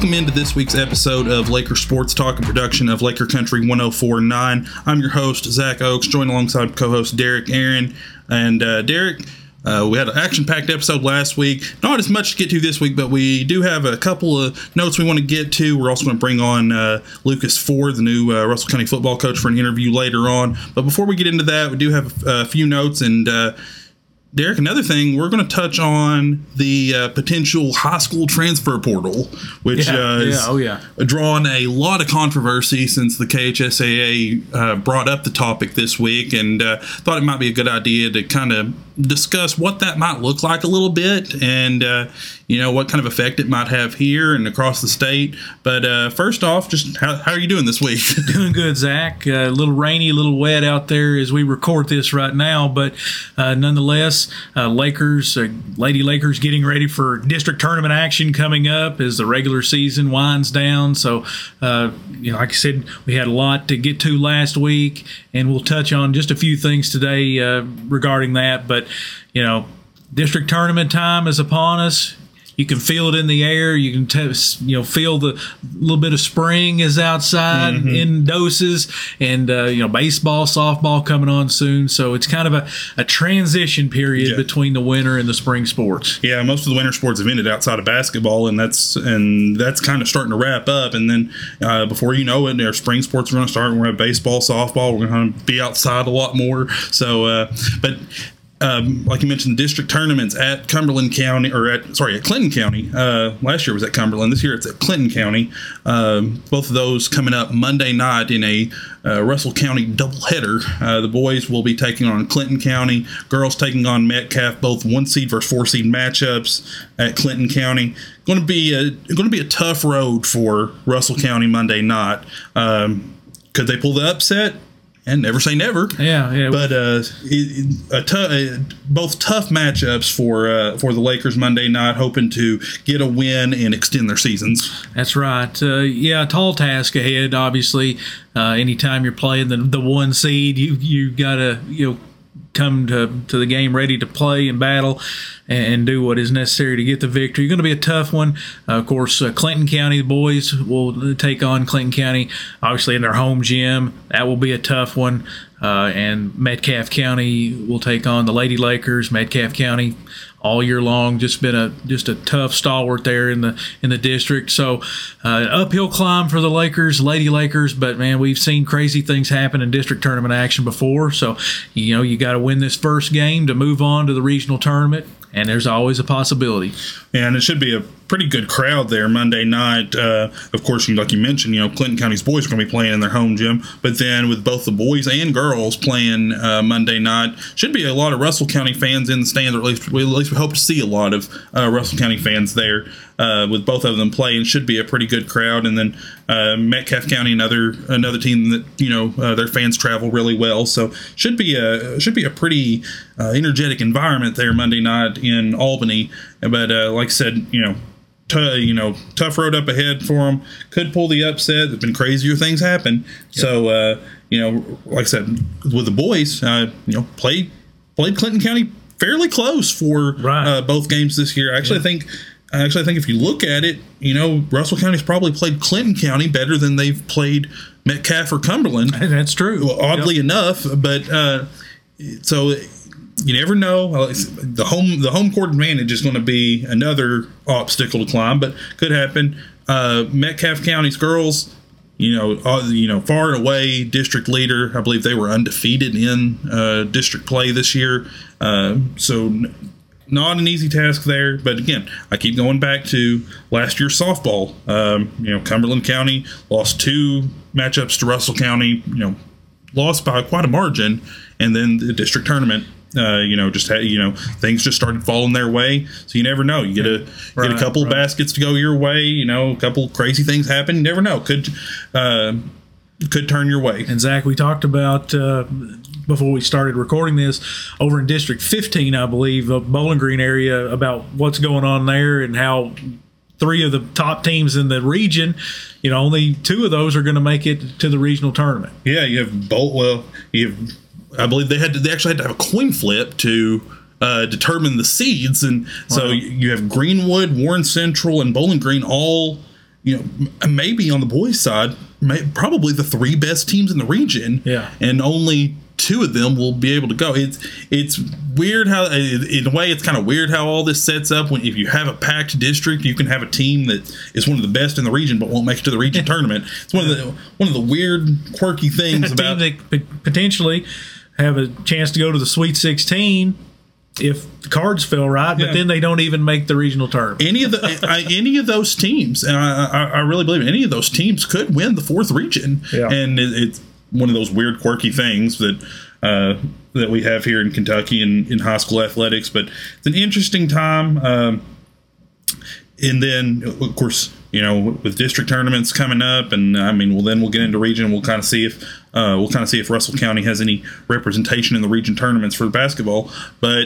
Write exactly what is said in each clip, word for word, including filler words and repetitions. Welcome into this week's episode of Laker Sports Talk, a production of Laker Country one oh four point nine. I'm your host, Zach Oaks, joined alongside co-host Derek Aaron. And uh, Derek, uh, we had an action-packed episode last week. Not as much to get to this week, but we do have a couple of notes we want to get to. We're also going to bring on uh, Lucas Ford, the new uh, Russell County football coach, for an interview later on. But before we get into that, we do have a, a few notes and... Uh, Derek, another thing, we're going to touch on the uh, potential high school transfer portal, which yeah, uh, is yeah, oh yeah. drawn a lot of controversy since the K H S A A uh, brought up the topic this week, and uh, thought it might be a good idea to kind of discuss what that might look like a little bit, and uh, you know, what kind of effect it might have here and across the state. But uh, first off, just how, how are you doing this week? Doing good, Zach. Uh, a little rainy, a little wet out there as we record this right now, but uh, nonetheless. Uh, Lakers, uh, Lady Lakers getting ready for district tournament action coming up as the regular season winds down. So, uh, you know, like I said, we had a lot to get to last week, and we'll touch on just a few things today uh, regarding that. But, you know, district tournament time is upon us. You can feel it in the air. You can t- you know feel the little bit of spring is outside mm-hmm. in doses, and uh, you know baseball, softball coming on soon. So it's kind of a, a transition period yeah. between the winter and the spring sports. Yeah, most of the winter sports have ended outside of basketball, and that's and that's kind of starting to wrap up. And then uh, before you know it, our spring sports are going to start. We're going to have baseball, softball. We're going to be outside a lot more. So, uh, but. Um, like you mentioned, district tournaments at Cumberland County, or at sorry, at Clinton County. Uh, last year was at Cumberland. This year it's at Clinton County. Um, both of those coming up Monday night in a uh, Russell County doubleheader. Uh, the boys will be taking on Clinton County. Girls taking on Metcalfe. Both one seed versus four seed matchups at Clinton County. Going to be a going to be a tough road for Russell County Monday night. Um, could they pull the upset? And never say never. Yeah, yeah. But uh, a t- both tough matchups for uh, for the Lakers Monday night, hoping to get a win and extend their seasons. That's right. Uh, yeah, tall task ahead. Obviously, uh, anytime you're playing the the one seed, you you gotta you know come to to the game ready to play and battle and do what is necessary to get the victory. It's going to be a tough one. Uh, of course, uh, Clinton County, the boys will take on Clinton County, obviously in their home gym. That will be a tough one. Uh, and Metcalfe County will take on the Lady Lakers. Metcalfe County all year long, just been a just a tough stalwart there in the in the district. So uh, an uphill climb for the Lakers, Lady Lakers. But man, we've seen crazy things happen in district tournament action before. So you know you got to win this first game to move on to the regional tournament. And there's always a possibility. Yeah, and it should be a pretty good crowd there Monday night. Uh, of course, like you mentioned, you know, Clinton County's boys are going to be playing in their home gym. But then with both the boys and girls playing uh, Monday night, should be a lot of Russell County fans in the stands, or at least we, at least we hope to see a lot of uh, Russell County fans there uh, with both of them playing. Should be a pretty good crowd. And then uh, Metcalfe County, another another team that, you know, uh, their fans travel really well. So should be a, should be a pretty uh, energetic environment there Monday night in Albany. But uh, like I said, you know, t- you know, tough road up ahead for them. Could pull the upset. There's been crazier things happen. Yep. So uh, you know, like I said, with the boys, uh, you know, played played Clinton County fairly close for right. uh, both games this year. Actually, yeah. I think actually I think if you look at it, you know, Russell County's probably played Clinton County better than they've played Metcalfe or Cumberland. That's true. Well, oddly yep. enough, but uh, so. You never know. The home the home court advantage is going to be another obstacle to climb, but could happen. Uh, Metcalfe County's girls, you know, uh, you know, far and away district leader. I believe they were undefeated in uh, district play this year. Uh, so n- not an easy task there. But again, I keep going back to last year's softball. Um, you know, Cumberland County lost two matchups to Russell County. You know, lost by quite a margin, and then the district tournament. Uh, you know, just had, you know, things just started falling their way. So you never know. You get a right, get a couple right. of baskets to go your way. You know, a couple of crazy things happen. You never know. Could uh, could turn your way. And Zach, we talked about uh, before we started recording this over in District fifteen, I believe, the Bowling Green area, about what's going on there and how three of the top teams in the region, you know, only two of those are going to make it to the regional tournament. Yeah, you have Bolt. Well, you have. I believe they had to, they actually had to have a coin flip to uh, determine the seeds, and so wow. you have Greenwood, Warren Central, and Bowling Green all you know, maybe on the boys' side, may, probably the three best teams in the region. Yeah. And only two of them will be able to go. It's it's weird how, in a way, it's kind of weird how all this sets up. When if you have a packed district, you can have a team that is one of the best in the region but won't make it to the region tournament. It's one of the one of the weird, quirky things about team that potentially have a chance to go to the Sweet sixteen. If the cards fell right, yeah. But then they don't even make the regional tournament. Any of the I, any of those teams, and I, I, I really believe it, any of those teams could win the fourth region. Yeah. And it, it's one of those weird, quirky things that uh, that we have here in Kentucky and in high school athletics. But it's an interesting time. Um, and then, of course, you know, with district tournaments coming up, and I mean, well, then we'll get into region. We'll kind of see if uh, we'll kind of see if Russell County has any representation in the region tournaments for basketball. But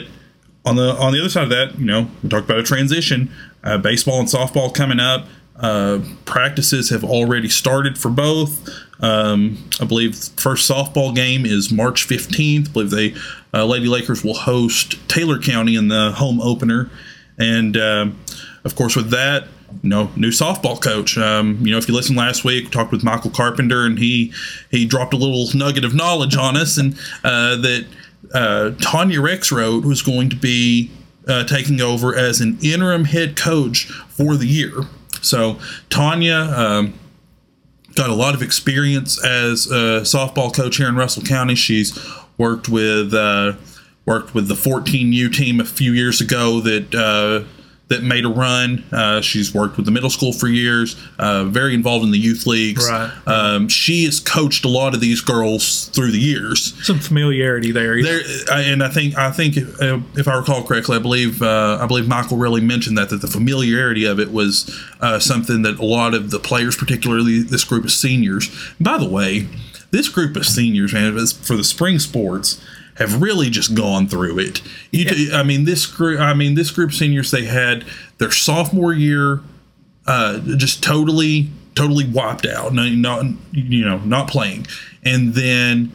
on the on the other side of that, you know, we talked about a transition. Uh, baseball and softball coming up. Uh, practices have already started for both. Um, I believe the first softball game is March fifteenth. I believe they uh, Lady Lakers will host Taylor County in the home opener, and uh, of course, with that. You know, new softball coach. Um, you know, if you listened last week, we talked with Michael Carpenter, and he he dropped a little nugget of knowledge on us, and uh, that uh, Tanya Rexroad was going to be uh, taking over as an interim head coach for the year. So Tanya um, got a lot of experience as a softball coach here in Russell County. She's worked with uh, worked with the fourteen U team a few years ago that. Uh, that made a run. Uh, she's worked with the middle school for years, uh, very involved in the youth leagues. Right. Um, she has coached a lot of these girls through the years. Some familiarity there. there and I think, I think if, if I recall correctly, I believe uh, I believe Michael really mentioned that, that the familiarity of it was uh, something that a lot of the players, particularly this group of seniors. By the way, this group of seniors, man, for the spring sports, have really just gone through it. You yes. do, I mean, this group. I mean, this group of seniors. They had their sophomore year, uh, just totally, totally wiped out. Not, you know, not playing. And then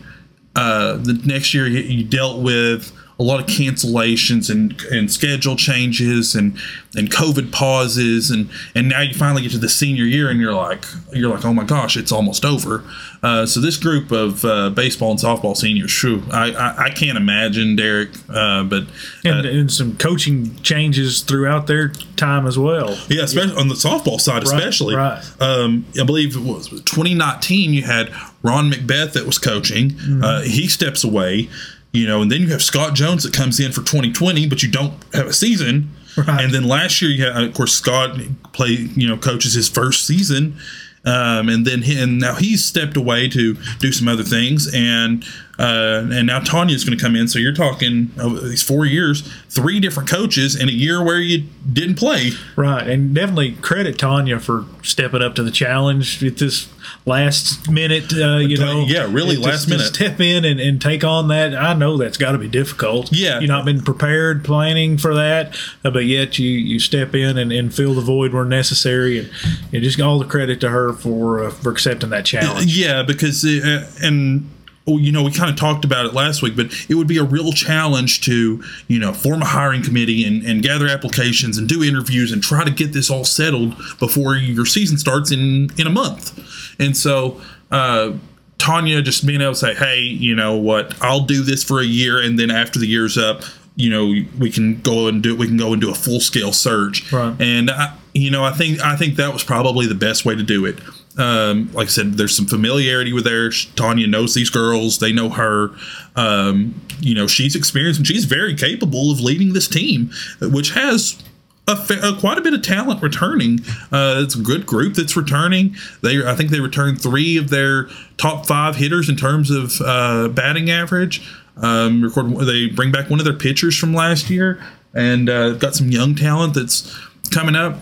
uh, the next year, you, you dealt with a lot of cancellations and and schedule changes and and COVID pauses. And and now you finally get to the senior year, and you're like, you're like, oh my gosh, it's almost over. Uh, so this group of uh, baseball and softball seniors, shoo, I, I, I can't imagine, Derek, uh, but... Uh, and, and some coaching changes throughout their time as well. Yeah, especially yeah. on the softball side, right, especially. Right. Um, I believe it was twenty nineteen, you had Ron Macbeth that was coaching. Mm-hmm. Uh, he steps away, you know, and then you have Scott Jones that comes in for twenty twenty, but you don't have a season. Right. And then last year, you had, of course, Scott play, you know, coaches his first season. Um, and then he, and now he's stepped away to do some other things, and uh, and now Tanya's going to come in. So you're talking over these four years, three different coaches in a year where you didn't play. Right, and definitely credit Tanya for stepping up to the challenge at this last minute. Uh, you uh, know, yeah, really just, last minute step in and, and take on that. I know that's got to be difficult. Yeah, you've not been prepared, planning for that, uh, but yet you, you step in and, and fill the void where necessary, and, and just all the credit to her. For uh, for accepting that challenge, yeah, because it, uh, and well, you know, we kind of talked about it last week, but it would be a real challenge to, you know, form a hiring committee and, and gather applications and do interviews and try to get this all settled before your season starts in in a month. And so uh, Tanya just being able to say, hey, you know what, I'll do this for a year, and then after the year's up, you know, we can go and do we can go and do a full scale search. Right. And I, you know, I think I think that was probably the best way to do it. Um, like I said, there's some familiarity with her. Tanya knows these girls; they know her. Um, you know, she's experienced and she's very capable of leading this team, which has a, a quite a bit of talent returning. Uh, it's a good group that's returning. They, I think, they returned three of their top five hitters in terms of uh, batting average. Um, record, they bring back one of their pitchers from last year, and uh, got some young talent that's coming up.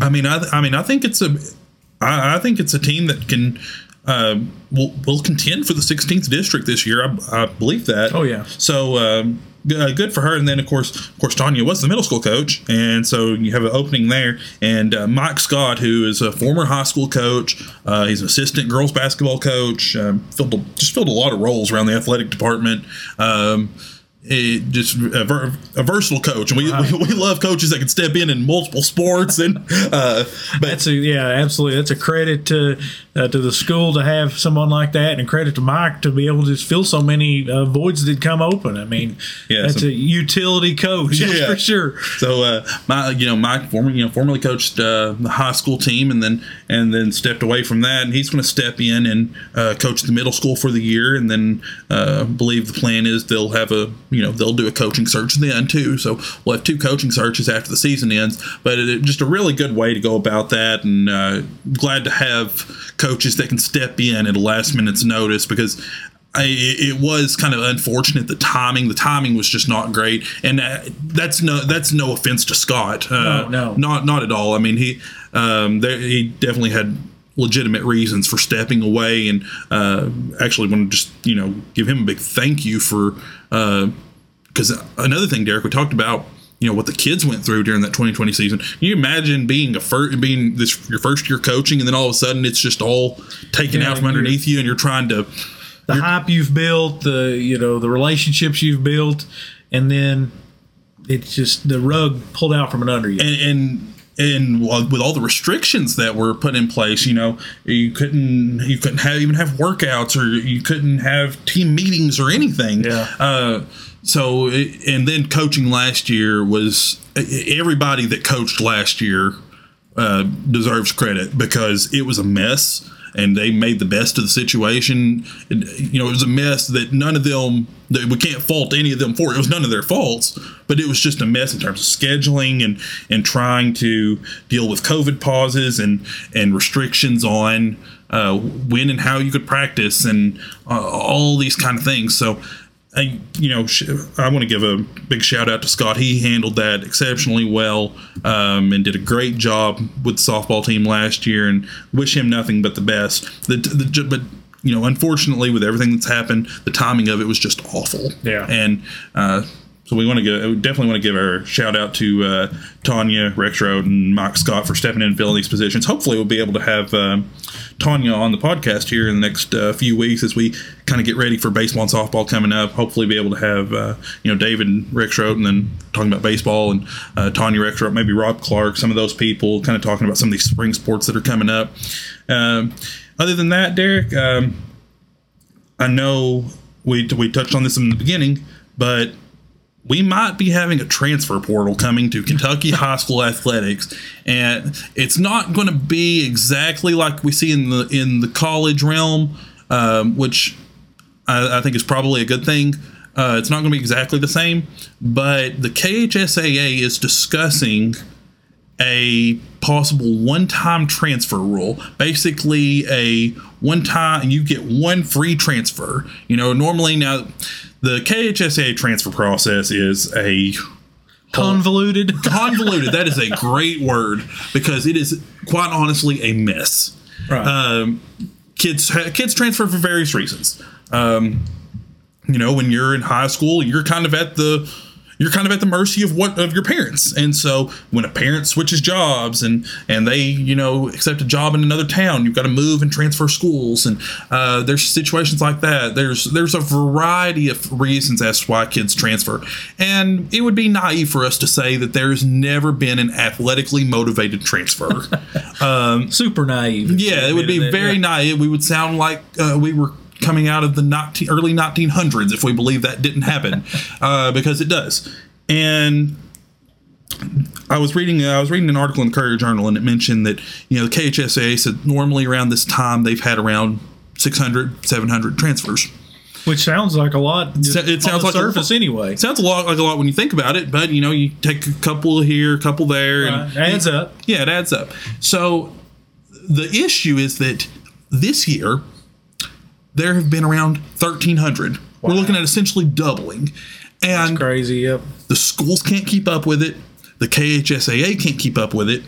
I mean, I, th- I mean, I think it's a, I, I think it's a team that can, uh, will, will contend for the sixteenth district this year. I, I believe that. Oh yeah. So um, g- uh, good for her. And then of course, of course, Tanya was the middle school coach, and so you have an opening there. And uh, Mike Scott, who is a former high school coach, uh, he's an assistant girls basketball coach. Um, filled a, just filled a lot of roles around the athletic department. Um, a, just a, ver- a versatile coach. And we, right. we we love coaches that can step in in multiple sports. And uh, but that's a, yeah, absolutely. That's a credit to uh, to the school to have someone like that, and credit to Mike to be able to fill so many uh, voids that come open. I mean, yeah, that's so, a utility coach, that's yeah. for sure. So uh, my you know Mike formerly you know formerly coached uh, the high school team, and then and then stepped away from that, and he's going to step in and uh, coach the middle school for the year, and then uh, I believe the plan is they'll have a you know they'll do a coaching search then too. So we'll have two coaching searches after the season ends. But it, just a really good way to go about that, and uh, glad to have coaches that can step in at a last minute's notice, because I, it was kind of unfortunate. The timing, the timing was just not great, and that's no that's no offense to Scott. Uh, no, no, not not at all. I mean, he um, there, he definitely had legitimate reasons for stepping away, and uh, actually want to just you know give him a big thank you for because uh, another thing, Derek, we talked about. You know what the kids went through during that twenty twenty season. Can you imagine being a first, being this your first year coaching, and then all of a sudden it's just all taken yeah, out from underneath you, and you're trying to the hype you've built, the you know the relationships you've built, and then it's just the rug pulled out from under under you. And, and and with all the restrictions that were put in place, you know you couldn't you couldn't have, even have workouts, or you couldn't have team meetings or anything. Yeah. Uh, So, and then coaching last year was everybody that coached last year uh, deserves credit, because it was a mess and they made the best of the situation. And, you know, it was a mess that none of them, that we can't fault any of them for it. It was none of their faults, but it was just a mess in terms of scheduling and, and trying to deal with COVID pauses and, and restrictions on uh, when and how you could practice and uh, all these kind of things. So, I, you know, I want to give a big shout out to Scott. He handled that exceptionally well um, and did a great job with the softball team last year, and wish him nothing but the best. The, the, but, you know, unfortunately, with everything that's happened, the timing of it was just awful. Yeah. And uh, so we want to go, we definitely want to give our shout out to uh, Tanya Rexroad and Mike Scott for stepping in and filling these positions. Hopefully we'll be able to have uh, Tanya on the podcast here in the next uh, few weeks as we kind of get ready for baseball and softball coming up. Hopefully be able to have uh, you know David Rexrode, and then talking about baseball, and uh, Tanya Rexrode, maybe Rob Clark, some of those people kind of talking about some of these spring sports that are coming up. Um, other than that, Derek, um, I know we we touched on this in the beginning, but we might be having a transfer portal coming to Kentucky high school athletics, and it's not going to be exactly like we see in the in the college realm, um, which I, I think is probably a good thing. Uh, it's not going to be exactly the same, but the K H S A A is discussing a possible one-time transfer rule, basically a one-time, and you get one free transfer. You know, normally now. The K H S A A transfer process is a convoluted. Convoluted. That is a great word, because it is quite honestly a mess. Right. Um, kids kids transfer for various reasons. Um, you know, when you're in high school, you're kind of at the you're kind of at the mercy of what of your parents. And so when a parent switches jobs and and they you know accept a job in another town, you've got to move and transfer schools, and uh, there's situations like that. There's there's a variety of reasons as to why kids transfer, and it would be naive for us to say that there has never been an athletically motivated transfer. um, Super naive. Yeah, it would be very naive. We would sound like uh, we were coming out of the nineteen, early nineteen hundreds if we believe that didn't happen, uh, because it does. And I was reading I was reading an article in the Courier Journal, and it mentioned that you know the K H S A A said normally around this time they've had around six hundred, seven hundred transfers, which sounds like a lot. It sounds on the like surface a, anyway. It sounds a lot like a lot when you think about it, but you know you take a couple here, a couple there, right. and it adds and, up. Yeah, it adds up. So the issue is that this year there have been around thirteen hundred. Wow. We're looking at essentially doubling. And that's crazy, yep. The schools can't keep up with it. The K H S A A can't keep up with it.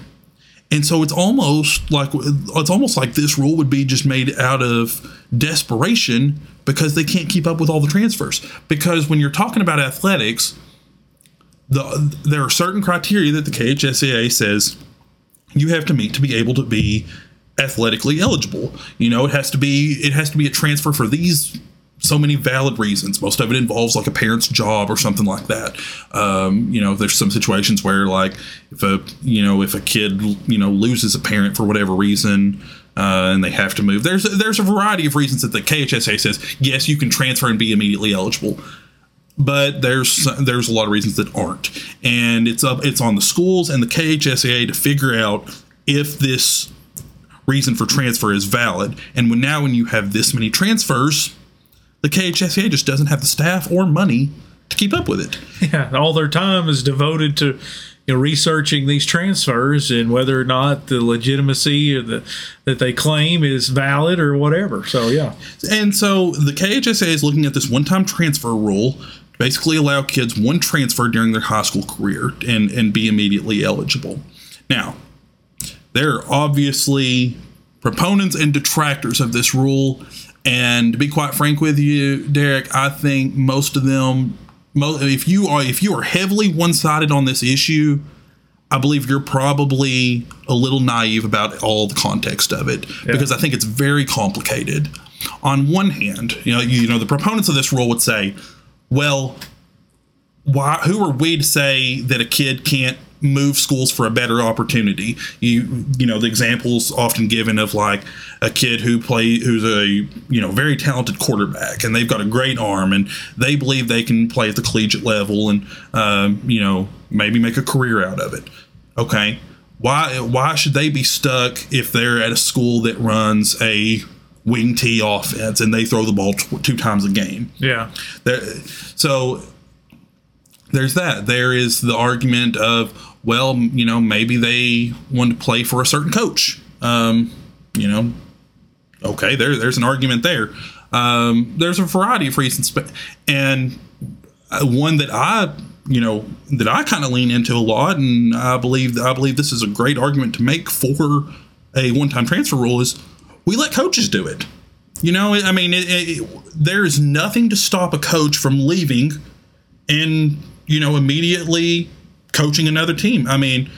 And so it's almost like it's almost like this rule would be just made out of desperation, because they can't keep up with all the transfers. Because when you're talking about athletics, the, there are certain criteria that the K H S A A says you have to meet to be able to be athletically eligible. You know, it has to be it has to be a transfer for these so many valid reasons. Most of it involves like a parent's job or something like that. Um, you know, there's some situations where like if a, you know, if a kid, you know, loses a parent for whatever reason, uh, and they have to move, there's, there's a variety of reasons that the K H S A A says, yes, you can transfer and be immediately eligible. But there's there's a lot of reasons that aren't. And it's up it's on the schools and the K H S A A to figure out if this reason for transfer is valid. And when, now when you have this many transfers, the K H S A A just doesn't have the staff or money to keep up with it. Yeah, all their time is devoted to, you know, researching these transfers and whether or not the legitimacy or the that they claim is valid or whatever. So, yeah. And so the K H S A A is looking at this one-time transfer rule, basically allow kids one transfer during their high school career and, and be immediately eligible. Now, there are obviously proponents and detractors of this rule. And to be quite frank with you, Derek, I think most of them, if you are if you are heavily one-sided on this issue, I believe you're probably a little naive about all the context of it, yeah. because I think it's very complicated. On one hand, you know, you, you know, the proponents of this rule would say, well, why? Who are we to say that a kid can't move schools for a better opportunity? You you know, the examples often given of like a kid who play who's a, you know, very talented quarterback and they've got a great arm and they believe they can play at the collegiate level and um, you know, maybe make a career out of it. Okay, why why should they be stuck if they're at a school that runs a wing tee offense and they throw the ball tw- two times a game? Yeah, they're, so there's that. There is the argument of, well, you know, maybe they want to play for a certain coach. Um, you know, okay, there, there's an argument there. Um, there's a variety of reasons, but, and one that I, you know, that I kind of lean into a lot, and I believe I believe this is a great argument to make for a one-time transfer rule is we let coaches do it. You know, I mean, it, it, there is nothing to stop a coach from leaving and, you know, immediately coaching another team. I mean,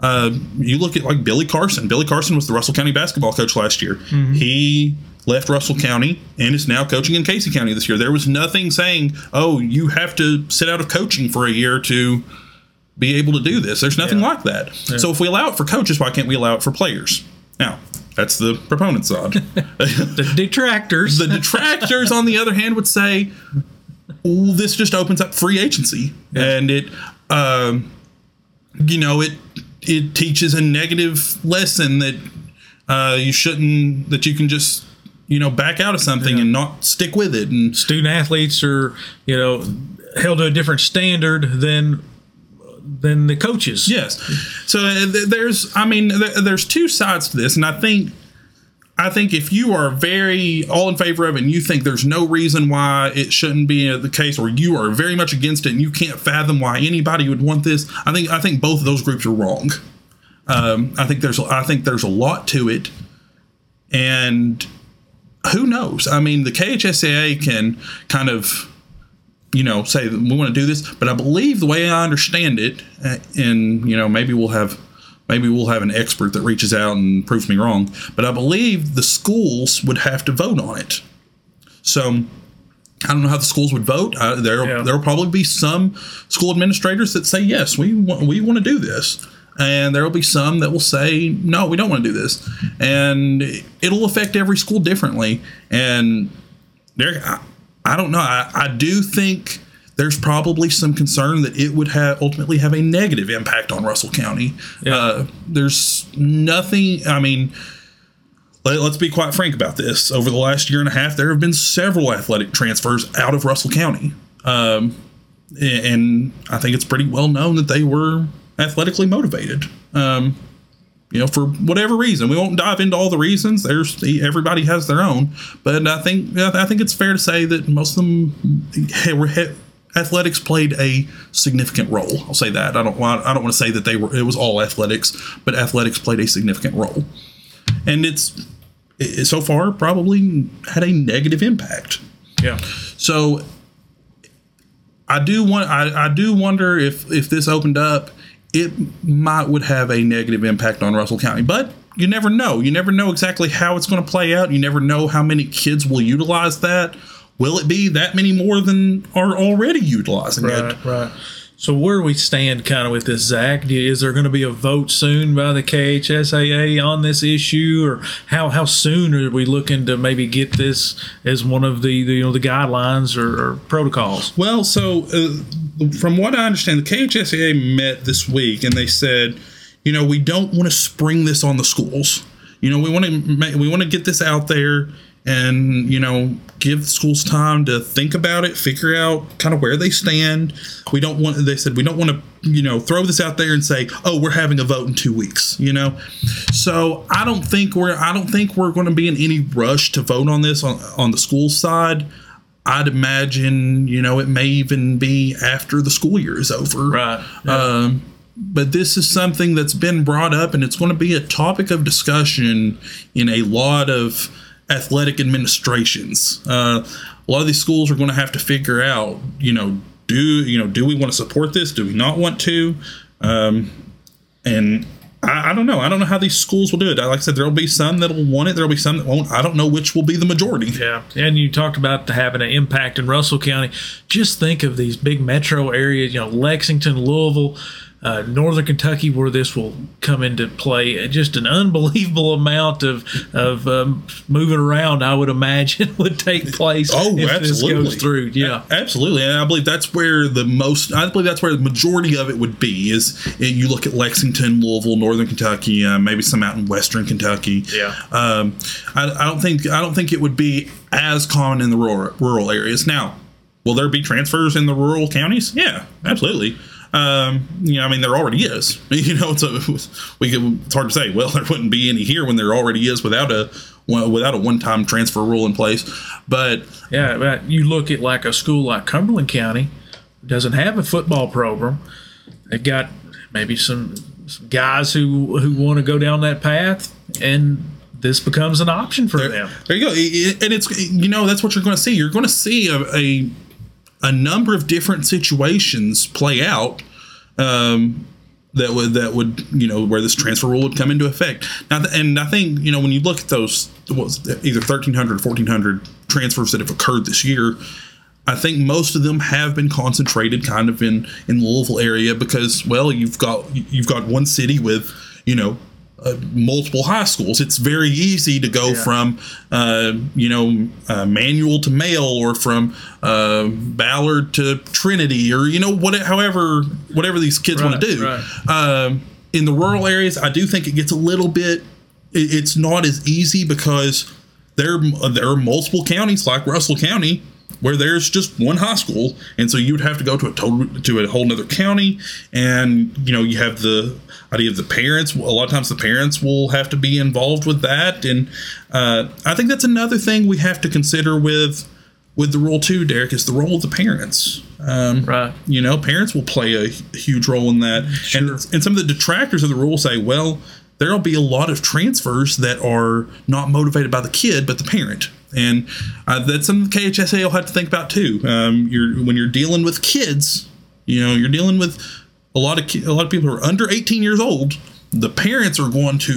uh, you look at like Billy Carson. Billy Carson was the Russell County basketball coach last year. Mm-hmm. He left Russell County and is now coaching in Casey County this year. There was nothing saying, oh, you have to sit out of coaching for a year to be able to do this. There's nothing yeah. like that. Yeah. So if we allow it for coaches, why can't we allow it for players? Now, that's the proponent's side. The detractors. The detractors, on the other hand, would say, well, this just opens up free agency. Yeah. And it... Um, You know, it it teaches a negative lesson that uh, you shouldn't, that you can just, you know, back out of something yeah. and not stick with it. And student athletes are, you know, held to a different standard than than the coaches. Yes. So there's, I mean, there's two sides to this, and I think I think if you are very all in favor of it and you think there's no reason why it shouldn't be the case, or you are very much against it and you can't fathom why anybody would want this, I think I think both of those groups are wrong. Um, I think there's I think there's a lot to it, and who knows? I mean, the K H S A A can kind of, you know, say that we want to do this, but I believe the way I understand it, and you know, maybe we'll have. Maybe we'll have an expert that reaches out and proves me wrong. But I believe the schools would have to vote on it. So I don't know how the schools would vote. Uh, there yeah. there will probably be some school administrators that say, yes, we, w- we want to do this. And there will be some that will say, no, we don't want to do this. And it'll affect every school differently. And there, I, I don't know. I, I do think there's probably some concern that it would have ultimately have a negative impact on Russell County. Yeah. Uh, there's nothing. I mean, let, let's be quite frank about this. Over the last year and a half, there have been several athletic transfers out of Russell County. Um, and, and I think it's pretty well known that they were athletically motivated, um, you know, for whatever reason. We won't dive into all the reasons. There's everybody has their own, but I think, I think it's fair to say that most of them were hit. Athletics played a significant role. I'll say that. I don't want. I don't want to say that they were. It was all athletics, but athletics played a significant role, and it's it, so far probably had a negative impact. Yeah. So I do want. I, I do wonder if if this opened up, it might would have a negative impact on Russell County, but you never know. You never know exactly how it's going to play out. You never know how many kids will utilize that. will it be that many more than are already utilizing right, it? Right. So where we stand kind of with this, Zach, is there going to be a vote soon by the K H S A A on this issue, or how, how soon are we looking to maybe get this as one of the, the you know the guidelines or, or protocols? Well, so uh, from what I understand, the K H S A A met this week and they said, you know, we don't want to spring this on the schools. You know, we want to make, we want to get this out there and, you know, give schools time to think about it, figure out kind of where they stand. We don't want, they said, we don't want to, you know, throw this out there and say, oh, we're having a vote in two weeks, you know. So I don't think we're, I don't think we're going to be in any rush to vote on this on, on the school side. I'd imagine, you know, it may even be after the school year is over. Right. Yeah. Um, But this is something that's been brought up, and it's going to be a topic of discussion in a lot of athletic administrations. Uh, a lot of these schools are going to have to figure out, you know, do you know, do we want to support this? Do we not want to? Um, and I, I don't know. I don't know how these schools will do it. Like I said, there'll be some that'll want it. There'll be some that won't. I don't know which will be the majority. Yeah. And you talked about having an impact in Russell County. Just think of these big metro areas, you know, Lexington, Louisville, Uh, Northern Kentucky, where this will come into play. Just an unbelievable amount of of um, moving around, I would imagine, would take place oh, if absolutely. this goes through. Yeah, a- absolutely. And I believe that's where the most, I believe that's where the majority of it would be, is you look at Lexington, Louisville, Northern Kentucky, uh, maybe some out in Western Kentucky. Yeah. Um, I, I don't think I don't think it would be as common in the rural rural areas. Now, will there be transfers in the rural counties? Yeah, absolutely. Um, you know, I mean, there already is. You know, it's a, we could, it's hard to say, well, there wouldn't be any here when there already is without a without a one-time transfer rule in place. But yeah, but you look at like a school like Cumberland County, doesn't have a football program. They got maybe some, some guys who who want to go down that path, and this becomes an option for there, them. There you go, it, and it's you know that's what you're going to see. You're going to see a. a a number of different situations play out um, that would, that would, you know, where this transfer rule would come into effect. Now, th- and I think, you know, when you look at those, what, either thirteen hundred or fourteen hundred transfers that have occurred this year, I think most of them have been concentrated kind of in, in the Louisville area because, well, you've got, you've got one city with, you know, Uh, multiple high schools. It's very easy to go yeah. from, uh, you know, uh, manual to male, or from uh, Ballard to Trinity, or you know, whatever, however, whatever these kids right, want to do. Right. Um, in the rural areas, I do think it gets a little bit. It, it's not as easy because there there are multiple counties like Russell County where there's just one high school, and so you would have to go to a total, to a whole nother county, and you know you have the idea of the parents. A lot of times the parents will have to be involved with that, and uh, I think that's another thing we have to consider with with the rule too, Derek, is the role of the parents. Um, right. You know, parents will play a huge role in that, sure. and and some of the detractors of the rule say, well, there'll be a lot of transfers that are not motivated by the kid, but the parent. And uh, that's something the K H S A will have to think about, too. Um, you're, when you're dealing with kids, you know, you're dealing with a lot of ki- a lot of people who are under eighteen years old. The parents are going to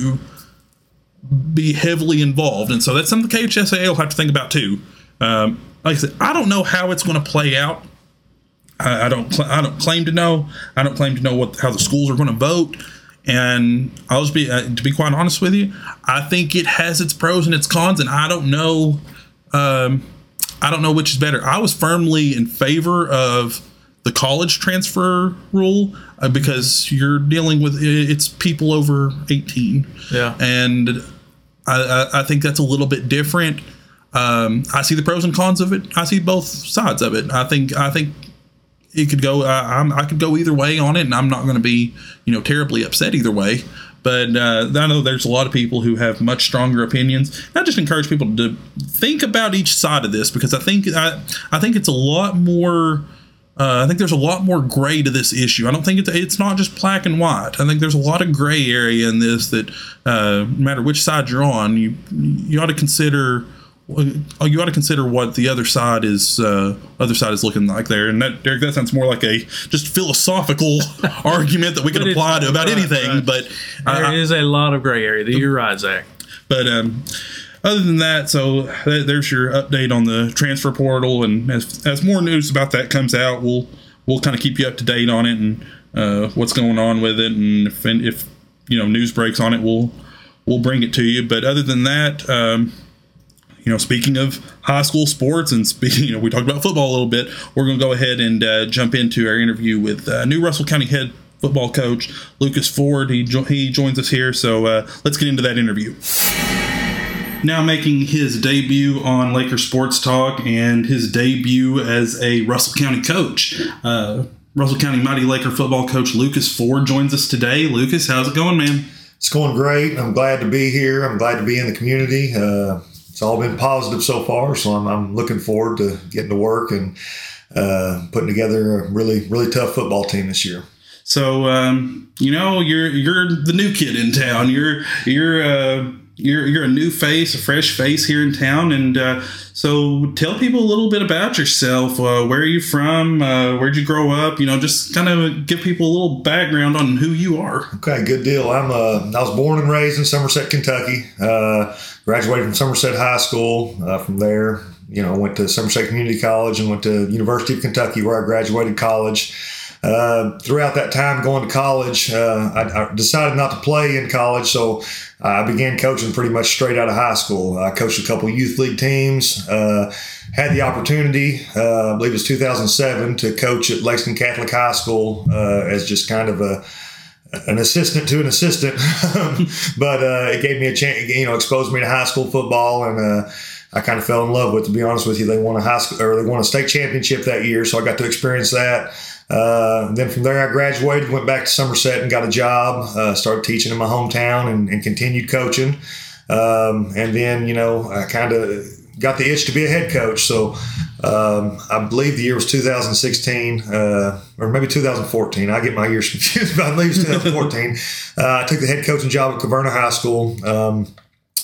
be heavily involved. And so that's something the K H S A will have to think about, too. Um, like I said, I don't know how it's going to play out. I, I don't cl- I don't claim to know. I don't claim to know what how the schools are going to vote. And I'll just be, uh, to be quite honest with you, I think it has its pros and its cons, and I don't know, um, I don't know which is better. I was firmly in favor of the college transfer rule uh, because you're dealing with it's people over eighteen, yeah, and I, I, I think that's a little bit different. Um, I see the pros and cons of it. I see both sides of it. I think, I think. It could go. I, I'm, I could go either way on it, and I'm not going to be, you know, terribly upset either way. But uh, I know there's a lot of people who have much stronger opinions. I just encourage people to think about each side of this because I think I, I think it's a lot more. Uh, I think there's a lot more gray to this issue. I don't think it's it's not just black and white. I think there's a lot of gray area in this that, uh, no matter which side you're on, you you ought to consider. You ought to consider what the other side is. Uh, other side is looking like there, and that, Derek, that sounds more like a just philosophical argument that we can apply to about right, anything. Right. But there I, is a lot of gray area. You're right, Zach. But um, other than that, so th- there's your update on the transfer portal. And as, as more news about that comes out, we'll we'll kind of keep you up to date on it and uh, what's going on with it. And if, and if you know news breaks on it, we'll we'll bring it to you. But other than that, um, you know, speaking of high school sports and speaking, you know, we talked about football a little bit. We're going to go ahead and uh, jump into our interview with uh, new Russell County head football coach Lucas Ford. He jo- he joins us here, so uh, let's get into that interview. Now making his debut on Laker Sports Talk and his debut as a Russell County coach, uh, Russell County Mighty Laker football coach Lucas Ford joins us today. Lucas, how's it going, man? It's going great. I'm glad to be here. I'm glad to be in the community. Uh, it's all been positive so far, so I'm, I'm looking forward to getting to work and uh, putting together a really, really tough football team this year. So, um, you know, you're you're the new kid in town. You're you're uh, you're you're a new face, a fresh face here in town. And uh, so, tell people a little bit about yourself. Uh, where are you from? Uh, where'd you grow up? You know, just kind of give people a little background on who you are. Okay, good deal. I'm uh, I was born and raised in Somerset, Kentucky. Uh, graduated from Somerset High School. Uh, from there, you know, went to Somerset Community College and went to University of Kentucky, where I graduated college. Uh, throughout that time going to college, uh, I, I decided not to play in college, so I began coaching pretty much straight out of high school. I coached a couple of youth league teams, uh, had the opportunity, uh, I believe it was two thousand seven, to coach at Lexington Catholic High School uh, as just kind of a an assistant to an assistant, but uh, it gave me a chance, you know, exposed me to high school football, and uh, I kind of fell in love with it, to be honest with you. They won a high school, or they won a state championship that year, so I got to experience that. Uh, then from there, I graduated, went back to Somerset and got a job, uh, started teaching in my hometown and, and continued coaching. Um, and then, you know, I kind of got the itch to be a head coach. So um, I believe the year was two thousand sixteen uh, or maybe two thousand fourteen. I get my years confused, but I believe it was two thousand fourteen. uh, I took the head coaching job at Caverna High School. Um,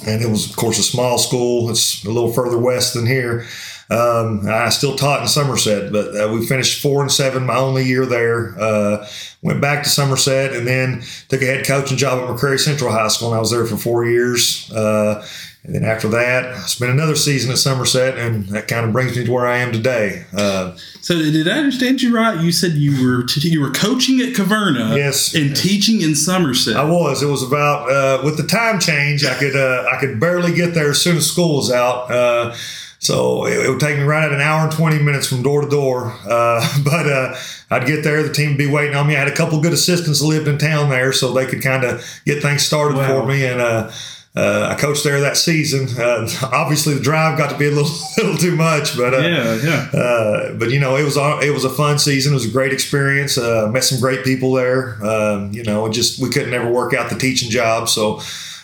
and it was, of course, a small school. It's a little further west than here. Um, I still taught in Somerset, but uh, we finished four and seven my only year there. Uh, went back to Somerset and then took a head coaching job at McCreary Central High School, and I was there for four years. Uh, and then after that, I spent another season at Somerset, and that kind of brings me to where I am today. Uh, so did I understand you right? You said you were t- you were coaching at Caverna, yes, and teaching in Somerset. I was. It was about uh, with the time change, I could uh, I could barely get there as soon as school was out. Uh, So it would take me right at an hour and twenty minutes from door to door. Uh, but uh, I'd get there. The team would be waiting on me. I had a couple good assistants that lived in town there, so they could kind of get things started wow. for me. And uh, uh, I coached there that season. Uh, obviously, the drive got to be a little, little too much. But, uh, yeah, yeah. Uh, but, you know, it was it was a fun season. It was a great experience. Uh, met some great people there. Um, you know, just we couldn't ever work out the teaching job. So.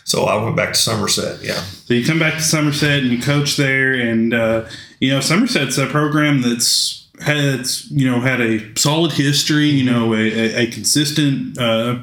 So I went back to Somerset, yeah. So you come back to Somerset and you coach there, and uh, you know Somerset's a program that's had you know had a solid history, mm-hmm. you know, a, a, a consistent uh,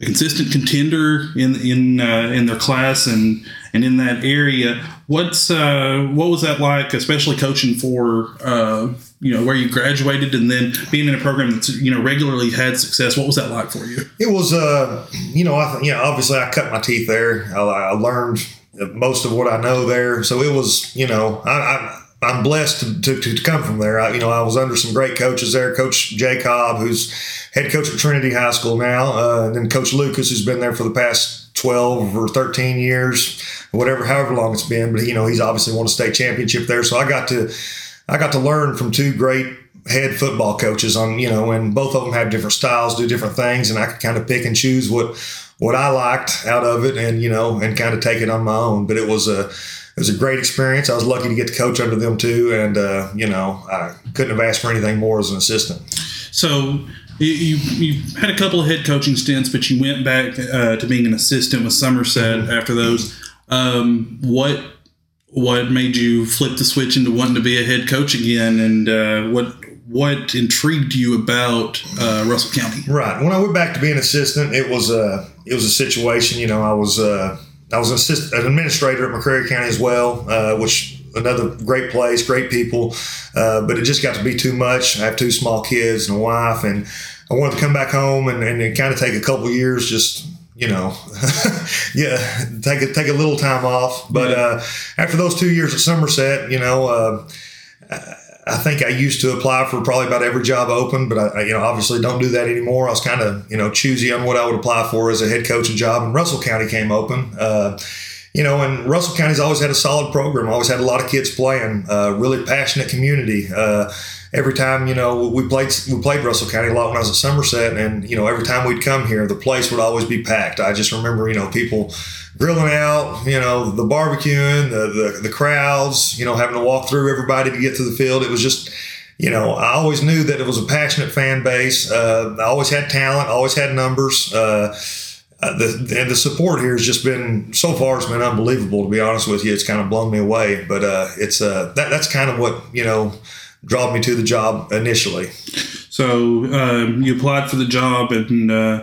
a consistent contender in in uh, in their class and and in that area. What's uh, what was that like, especially coaching for uh, you know where you graduated and then being in a program that's you know regularly had success? What was that like for you? It was uh, you know I you know, obviously I cut my teeth there. I, I learned most of what I know there, so it was you know I, I, I'm blessed to, to, to come from there. I, you know I was under some great coaches there. Coach Jacob, who's head coach at Trinity High School now, uh, and then Coach Lucas, who's been there for the past twelve or thirteen years, whatever, however long it's been. But, you know, he's obviously won a state championship there. So I got to, I got to learn from two great head football coaches on, you know, and both of them have different styles, do different things. And I could kind of pick and choose what, what I liked out of it and, you know, and kind of take it on my own. But it was a, it was a great experience. I was lucky to get to coach under them too. And, uh, you know, I couldn't have asked for anything more as an assistant. So, You, you you had a couple of head coaching stints, but you went back uh, to being an assistant with Somerset after those. Um, what what made you flip the switch into wanting to be a head coach again, and uh, what what intrigued you about uh, Russell County? Right. When I went back to being an assistant, it was a it was a situation. You know, I was uh, I was an, assist, an administrator at McCreary County as well, uh, which. Another great place, great people, uh, but it just got to be too much. I have two small kids and a wife, and I wanted to come back home and, and, and kind of take a couple years just, you know, yeah, take a, take a little time off. But yeah. uh, after those two years at Somerset, you know, uh, I think I used to apply for probably about every job open, but I, you know, obviously don't do that anymore. I was kind of, you know, choosy on what I would apply for as a head coaching job, and Russell County came open. Uh, You know, and Russell County's always had a solid program, always had a lot of kids playing, uh, really passionate community. Uh, every time, you know, we played we played Russell County a lot when I was at Somerset, and, you know, every time we'd come here, the place would always be packed. I just remember, you know, people grilling out, you know, the barbecuing, the, the, the crowds, you know, having to walk through everybody to get to the field. It was just, you know, I always knew that it was a passionate fan base. Uh, I always had talent, always had numbers. Uh Uh, the, and the support here has just been, so far it's been unbelievable, to be honest with you. It's kind of blown me away, but uh, it's uh, that that's kind of what, you know, drove me to the job initially. So um, you applied for the job, and uh,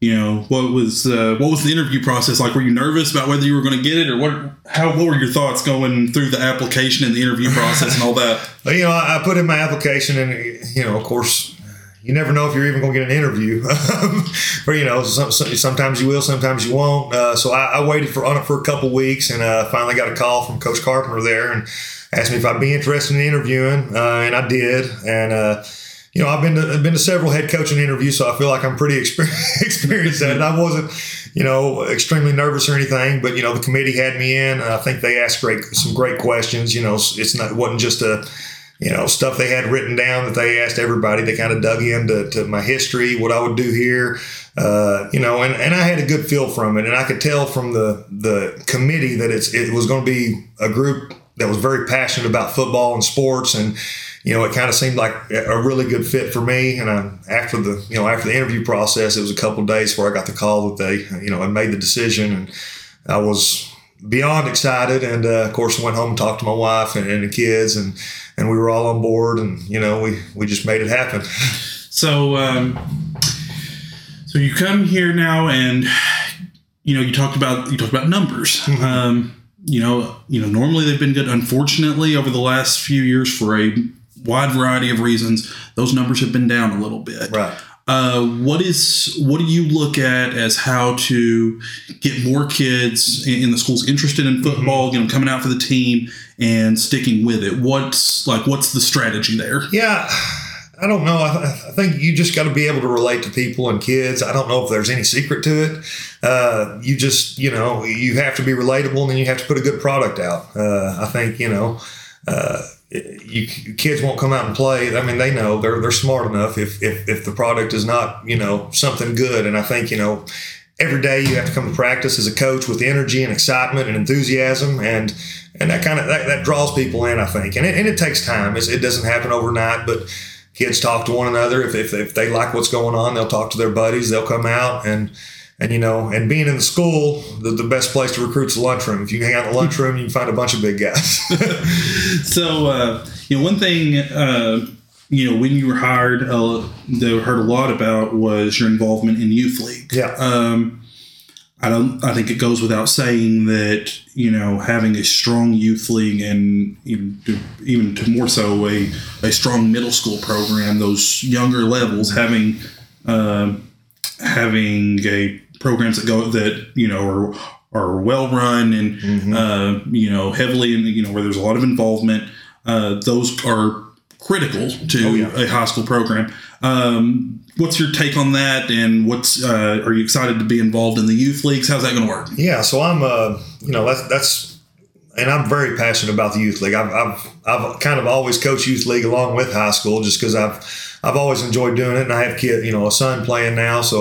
you know, what was uh, what was the interview process like? Were you nervous about whether you were going to get it, or what? How what were your thoughts going through the application and the interview process and all that? Well, you know, I, I put in my application, and you know, of course. You never know if you're even going to get an interview, or you know, some, sometimes you will, sometimes you won't. Uh, so I, I waited for on it for a couple weeks, and uh, finally got a call from Coach Carpenter there, and asked me if I'd be interested in interviewing, uh, and I did. And uh, you know, I've been to, I've been to several head coaching interviews, so I feel like I'm pretty exper- experienced at it. I wasn't, you know, extremely nervous or anything, but you know, the committee had me in, and I think they asked great some great questions. You know, it's not it wasn't just a You know, stuff they had written down that they asked everybody. They kind of dug into to my history, what I would do here, uh, you know, and, and I had a good feel from it. And I could tell from the the committee that it's it was going to be a group that was very passionate about football and sports. And, you know, it kind of seemed like a really good fit for me. And I, after the, you know, after the interview process, it was a couple of days before I got the call that they, you know, had made the decision. And I was beyond excited, and uh, of course went home and talked to my wife and, and the kids, and and we were all on board, and you know we we just made it happen. So um so you come here now, and you know you talked about you talked about numbers. Mm-hmm. um you know you know normally they've been good. Unfortunately, over the last few years, for a wide variety of reasons, those numbers have been down a little bit, right? Uh, what is what do you look at as how to get more kids in, in the schools interested in football, mm-hmm. you know, coming out for the team and sticking with it? What's like what's the strategy there? Yeah, I don't know. I, I think you just got to be able to relate to people and kids. I don't know if there's any secret to it. Uh, you just you know you have to be relatable, and then you have to put a good product out. Uh, I think you know. Uh, You, kids won't come out and play. I mean, they know they're they're smart enough if, if if the product is not, you know, something good. And I think, you know, every day you have to come to practice as a coach with energy and excitement and enthusiasm. And and that kind of that, that draws people in, I think. And it, and it takes time. It's, it doesn't happen overnight. But kids talk to one another. If, if, if they like what's going on, they'll talk to their buddies. They'll come out and. And, you know, and being in the school, the, the best place to recruit is the lunchroom. If you hang out in the lunchroom, you can find a bunch of big guys. So, uh, you know, one thing, uh, you know, when you were hired, uh, that I heard a lot about was your involvement in youth league. Yeah. Um, I don't, I think it goes without saying that, you know, having a strong youth league, and even, to, even to more so a, a strong middle school program, those younger levels, having, uh, having a, programs that go that you know are are well run and mm-hmm. uh, you know heavily and you know where there's a lot of involvement. Uh, those are critical to oh, yeah. a high school program. Um, what's your take on that? And what's uh, are you excited to be involved in the youth leagues? How's that going to work? Yeah, so I'm uh, you know that's that's and I'm very passionate about the youth league. I've I've, I've kind of always coached youth league along with high school, just because I've. I've always enjoyed doing it, and I have kid, you know, a son playing now, so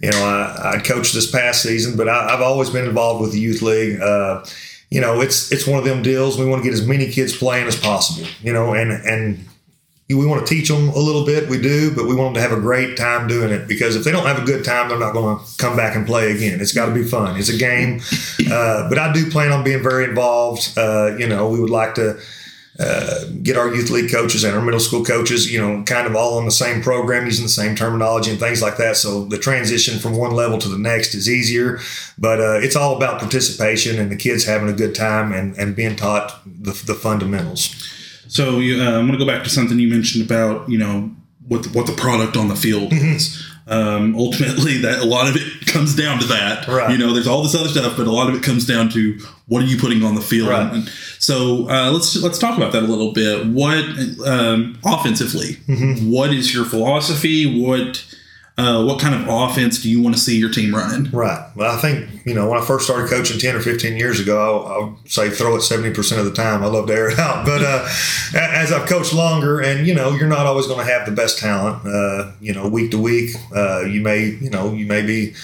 you know I, I coached this past season, but I, I've always been involved with the youth league. Uh, you know, it's it's one of them deals. We want to get as many kids playing as possible, you know, and and we want to teach them a little bit. We do, but we want them to have a great time doing it, because if they don't have a good time, they're not going to come back and play again. It's got to be fun. It's a game, uh, but I do plan on being very involved. Uh, you know, we would like to. Uh, get our youth league coaches and our middle school coaches, you know, kind of all on the same program, using the same terminology and things like that. So the transition from one level to the next is easier, but uh, it's all about participation and the kids having a good time and, and being taught the, the fundamentals. So you, uh, I'm going to go back to something you mentioned about, you know, what the, what the product on the field mm-hmm. is. Um, ultimately, that a lot of it comes down to that. Right. You know, there's all this other stuff, but a lot of it comes down to what are you putting on the field. Right. And so uh, let's let's talk about that a little bit. What um, offensively? Mm-hmm. What is your philosophy? What uh, what kind of offense do you want to see your team running? Right. Well, I think you know when I first started coaching ten or fifteen years ago, I, I would say throw it seventy percent of the time. I love to air it out, but uh, as I've coached longer, and you know, you're not always going to have the best talent. Uh, you know, week to week, uh, you may you know you may be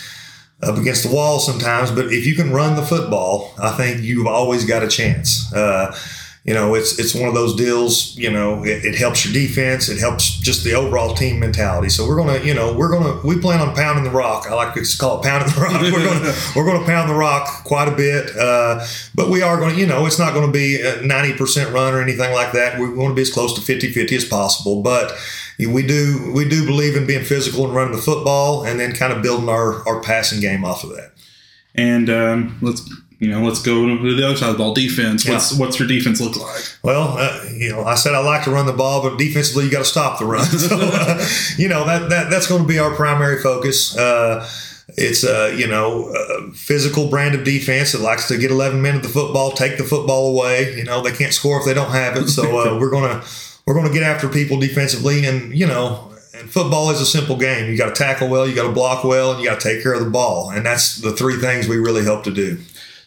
up against the wall sometimes, but if you can run the football, I think you've always got a chance. Uh, you know, it's it's one of those deals, you know, it, it helps your defense. It helps just the overall team mentality. So we're going to, you know, we're going to, we plan on pounding the rock. I like to call it pounding the rock. We're going to we're going to pound the rock quite a bit. Uh, but we are going to, you know, it's not going to be a ninety percent run or anything like that. We want to be as close to fifty-fifty as possible. But We do we do believe in being physical and running the football, and then kind of building our, our passing game off of that. And um, let's you know let's go to the other side of the ball, defense. What's yeah. what's your defense look like? Well, uh, you know, I said I like to run the ball, but defensively you got to stop the run. So uh, you know that, that that's going to be our primary focus. Uh, It's a, uh, you know, a physical brand of defense that likes to get eleven men at the football, take the football away. You know, they can't score if they don't have it. So uh, we're going to we're going to get after people defensively. And, you know, and football is a simple game. You got to tackle well, you got to block well, and you got to take care of the ball. And that's the three things we really help to do.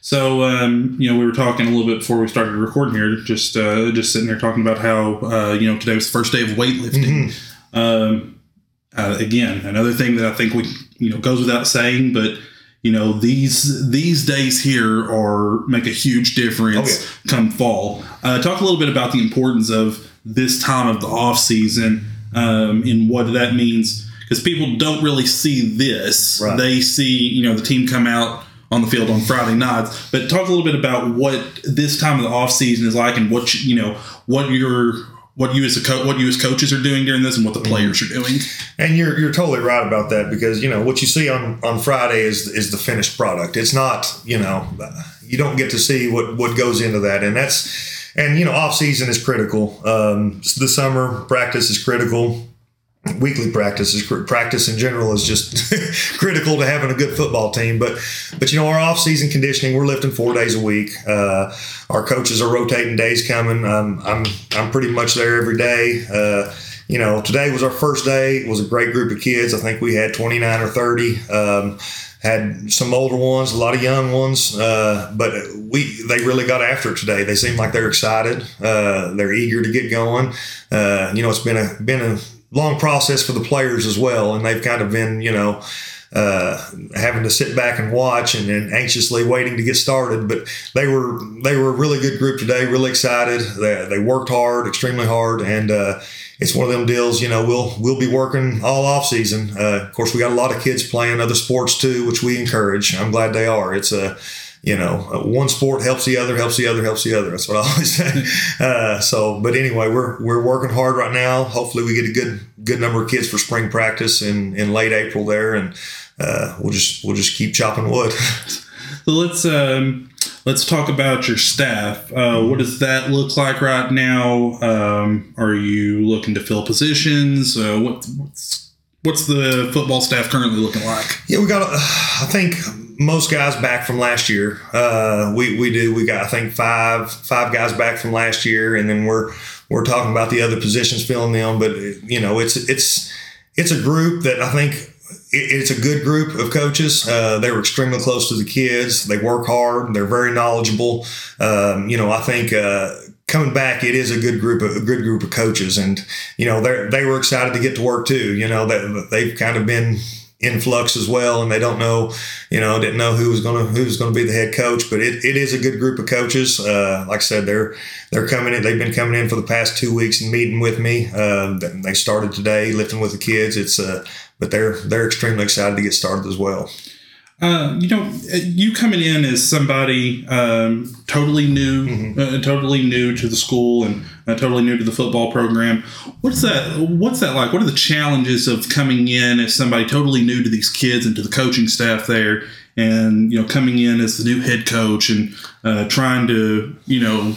So, um, you know, we were talking a little bit before we started recording here, just uh, just sitting here talking about how, uh, you know, today was the first day of weightlifting. Mm-hmm. Um Uh, again, another thing that I think we, you know, goes without saying, but you know, these these days here are make a huge difference. Okay. Come fall. Uh, talk a little bit about the importance of this time of the off season um, and what that means, because people don't really see this. Right. They see, you know, the team come out on the field on Friday nights, but talk a little bit about what this time of the off season is like and what you, you know what your What you as a co- what you as coaches are doing during this, and what the players are doing, and you're you're totally right about that, because you know what you see on, on Friday is is the finished product. It's not you know you don't get to see what, what goes into that, and that's and you know off season is critical. Um, the summer practice is critical. Weekly practice is practice in general is just critical to having a good football team. But but you know our off-season conditioning, we're lifting four days a week. Uh, our coaches are rotating days coming. Um, I'm I'm pretty much there every day. Uh, you know today was our first day. It was a great group of kids. I think we had twenty-nine or thirty. Um, had some older ones, a lot of young ones. Uh, but we they really got after it today. They seem like they're excited. Uh, they're eager to get going. Uh, you know it's been a been a long process for the players as well, and they've kind of been, you know, uh, having to sit back and watch and, and anxiously waiting to get started. But they were they were a really good group today, really excited. They, they worked hard, extremely hard, and uh, it's one of them deals. You know, we'll we'll be working all off season. Uh, of course, we got a lot of kids playing other sports too, which we encourage. I'm glad they are. It's a You know, one sport helps the other, helps the other, helps the other. That's what I always say. Uh, so, but anyway, we're we're working hard right now. Hopefully, we get a good good number of kids for spring practice in, in late April there, and uh, we'll just we'll just keep chopping wood. So let's um, let's talk about your staff. Uh, what does that look like right now? Um, are you looking to fill positions? Uh, what what's, what's the football staff currently looking like? Yeah, we got. Uh, I think. Most guys back from last year. Uh, we we do. We got I think five five guys back from last year, and then we're we're talking about the other positions filling them. But you know, it's it's it's a group that I think it's a good group of coaches. Uh, they were extremely close to the kids. They work hard. They're very knowledgeable. Um, you know, I think. Uh, Coming back, it is a good group of a good group of coaches, and you know they they were excited to get to work too. You know that they, they've kind of been in flux as well, and they don't know, you know, didn't know who was gonna who was gonna be the head coach. But it, it is a good group of coaches. Uh, like I said, they're they're coming in. They've been coming in for the past two weeks and meeting with me. Uh, they started today lifting with the kids. It's uh, but they're they're extremely excited to get started as well. Uh, you know, you coming in as somebody um, totally new, mm-hmm. uh, totally new to the school, and uh, totally new to the football program. What's that? What's that like? What are the challenges of coming in as somebody totally new to these kids and to the coaching staff there, and you know, coming in as the new head coach and uh, trying to you know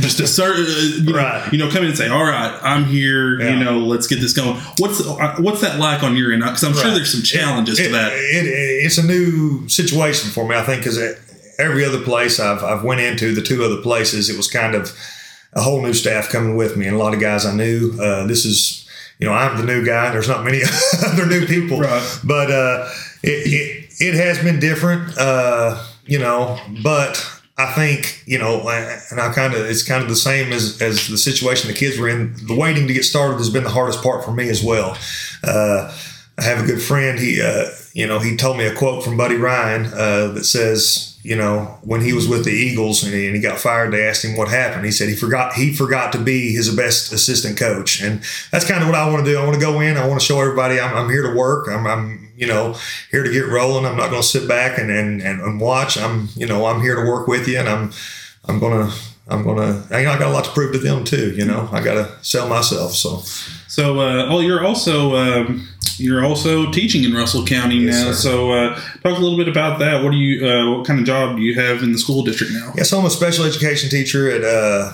just assert, you know, right. you know, come in and say, all right, I'm here, yeah. you know, let's get this going. What's what's that like on your end? Because I'm right. sure there's some challenges it, to that. It, it, it's a new situation for me, I think, because every other place I've, I've went into, the two other places, it was kind of a whole new staff coming with me and a lot of guys I knew. Uh, this is, you know, I'm the new guy. There's not many other new people. Right. But uh, it, it, it has been different, uh, you know, but I think, you know, and I kind of, it's kind of the same as, as the situation the kids were in. The waiting to get started has been the hardest part for me as well. Uh, I have a good friend. He, uh, you know, he told me a quote from Buddy Ryan uh, that says, you know, when he was with the Eagles and he, and he got fired, they asked him what happened. He said he forgot, he forgot to be his best assistant coach. And that's kind of what I want to do. I want to go in. I want to show everybody I'm, I'm here to work. I'm, I'm, you know, here to get rolling. I'm not going to sit back and, and, and watch. I'm, you know, I'm here to work with you, and I'm, I'm going to, I'm going to, I got a lot to prove to them too. You know, I got to sell myself. So, so, uh, oh, you're also, um, you're also teaching in Russell County yes, now. Sir. So, uh, talk a little bit about that. What do you, uh, what kind of job do you have in the school district now? Yes. I'm a special education teacher at, uh,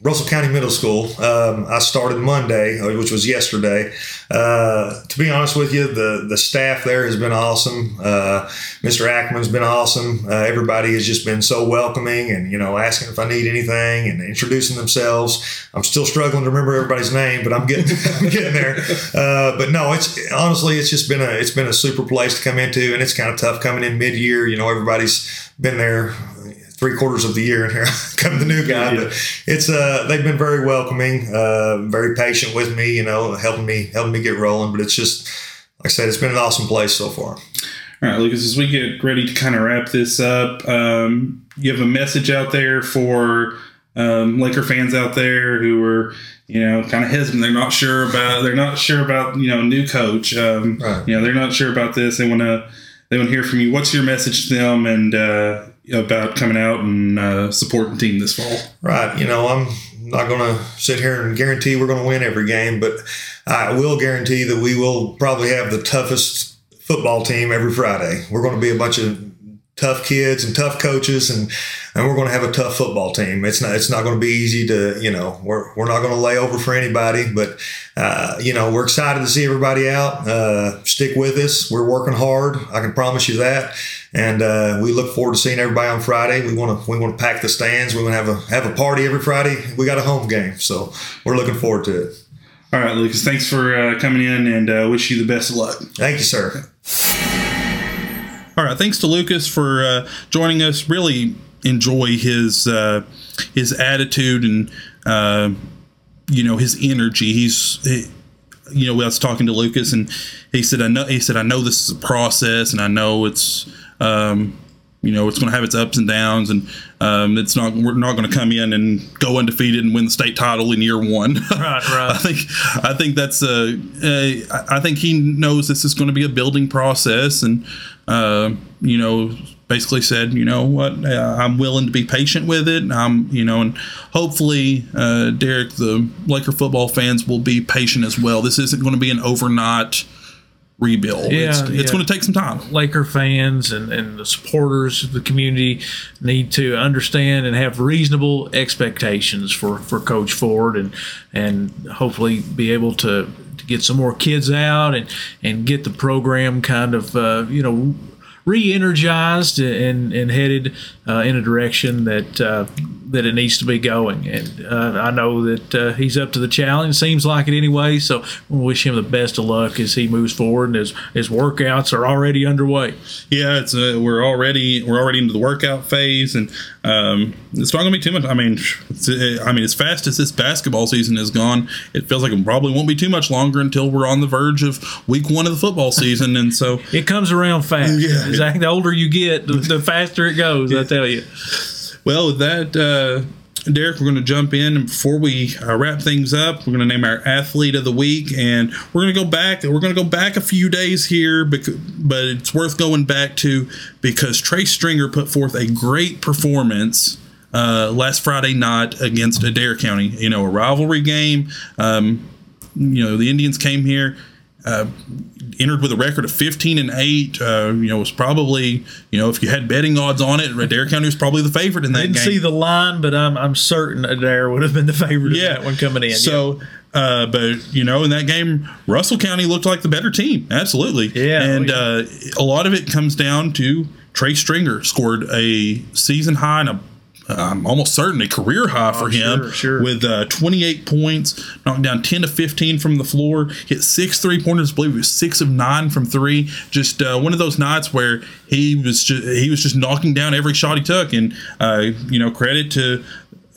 Russell County Middle School. Um, I started Monday, which was yesterday. Uh, to be honest with you, the, the staff there has been awesome. Uh, Mister Ackman's been awesome. Uh, everybody has just been so welcoming and, you know, asking if I need anything and introducing themselves. I'm still struggling to remember everybody's name, but I'm getting, I'm getting there. Uh, but no, it's honestly, it's just been a, it's been a super place to come into, and it's kind of tough coming in mid year. You know, everybody's been there three quarters of the year, and here come the new guy. Yeah, yeah. But it's uh, they've been very welcoming, uh, very patient with me, you know, helping me helping me get rolling. But it's just, like I said, it's been an awesome place so far. All right, Lucas, as we get ready to kind of wrap this up, um, you have a message out there for um, Laker fans out there who are, you know, kind of hesitant. They're not sure about. They're not sure about you know new coach. Um, right. You know, they're not sure about this. They want to. They want to hear from you. What's your message to them? And uh, about coming out and uh, supporting the team this fall. Right. You know, I'm not going to sit here and guarantee we're going to win every game, but I will guarantee that we will probably have the toughest football team every Friday. We're going to be a bunch of tough kids and tough coaches, and, and we're going to have a tough football team. It's not, it's not going to be easy to, you know, we're, we're not going to lay over for anybody, but, uh, you know, we're excited to see everybody out. Uh, stick with us. We're working hard. I can promise you that. And, uh, we look forward to seeing everybody on Friday. We want to, we want to pack the stands. We want to have a, have a party every Friday. We got a home game. So we're looking forward to it. All right, Lucas, thanks for uh, coming in, and uh, wish you the best of luck. Thank you, sir. All right, thanks to Lucas for uh, joining us. Really enjoy his uh, his attitude and uh, you know his energy. He's he, you know I was talking to Lucas, and he said I know he said I know this is a process, and I know it's um, you know it's going to have its ups and downs, and um, it's not we're not going to come in and go undefeated and win the state title in year one. Right, right. I think I think that's a, a I think he knows this is going to be a building process, and. Uh, you know, basically said, you know what, uh, I'm willing to be patient with it. I'm, you know, and hopefully, uh, Derek, the Laker football fans will be patient as well. This isn't going to be an overnight rebuild. Yeah, it's yeah. it's going to take some time. Laker fans and, and the supporters of the community need to understand and have reasonable expectations for, for Coach Ford, and, and hopefully be able to get some more kids out and, and get the program kind of, uh, you know, re-energized and, and headed uh, in a direction that uh, that it needs to be going. And uh, I know that uh, he's up to the challenge, seems like it anyway, so we wish him the best of luck as he moves forward, and his, his workouts are already underway. Yeah, it's uh, we're already we're already into the workout phase, and um, it's not going to be too much. I mean, it's, I mean, as fast as this basketball season is gone, it feels like it probably won't be too much longer until we're on the verge of week one of the football season, and so it comes around fast. Yeah. The older you get, the faster it goes, I tell you. Well, with that, uh, Derek, we're going to jump in. And before we uh, wrap things up, we're going to name our athlete of the week. And we're going to go back. We're going to go back a few days here, because, but it's worth going back to because Trey Stringer put forth a great performance uh, last Friday night against Adair County. You know, a rivalry game. Um, you know, the Indians came here. Uh, entered with a record of fifteen and eight. Uh, you know, was probably, you know, if you had betting odds on it, Adair County was probably the favorite in that game. Didn't see the line, but I'm I'm certain Adair would have been the favorite yeah. of that one coming in. So, yeah. uh, but you know, in that game, Russell County looked like the better team, absolutely. Yeah, and oh, yeah. Uh, a lot of it comes down to Trey Stringer scored a season high and a. I'm almost certain a career high for oh, him sure, sure. with uh, twenty-eight points, knocked down ten to fifteen from the floor, hit six three-pointers. I believe it was six of nine from three. Just uh, one of those nights where he was just, he was just knocking down every shot he took. And, uh, you know, credit to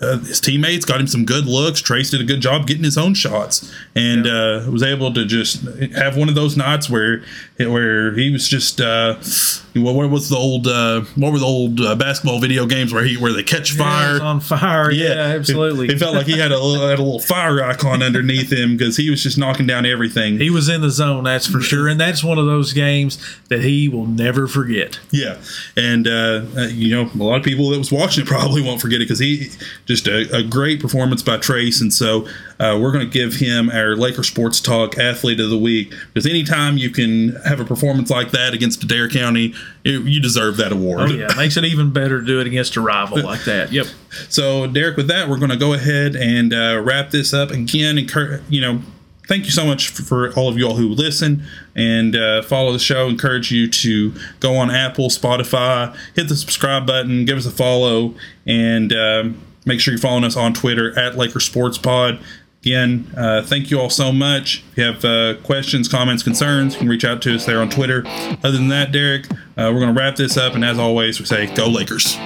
uh, his teammates, got him some good looks. Trace did a good job getting his own shots and yeah. uh, was able to just have one of those nights where where he was just uh, – What was the old? Uh, what were the old uh, basketball video games where he where they catch fire? Yeah, on fire, yeah, yeah absolutely. It felt like he had a little, had a little fire icon underneath him because he was just knocking down everything. He was in the zone, that's for sure, and that's one of those games that he will never forget. Yeah, and uh, you know, a lot of people that was watching it probably won't forget it because he just a, a great performance by Trace, and so uh, we're going to give him our Laker Sports Talk Athlete of the Week because anytime you can have a performance like that against Adair County. You deserve that award. Oh, yeah. Makes it even better to do it against a rival like that. Yep. So, Derek, with that, we're going to go ahead and uh, wrap this up. Again, incur- you know, thank you so much for, for all of you all who listen and uh, follow the show. Encourage you to go on Apple, Spotify, hit the subscribe button, give us a follow, and um, make sure you're following us on Twitter at Laker Sports Pod. Again, uh, thank you all so much. If you have uh, questions, comments, concerns, you can reach out to us there on Twitter. Other than that, Derek, uh, we're going to wrap this up. And as always, we say, go Lakers.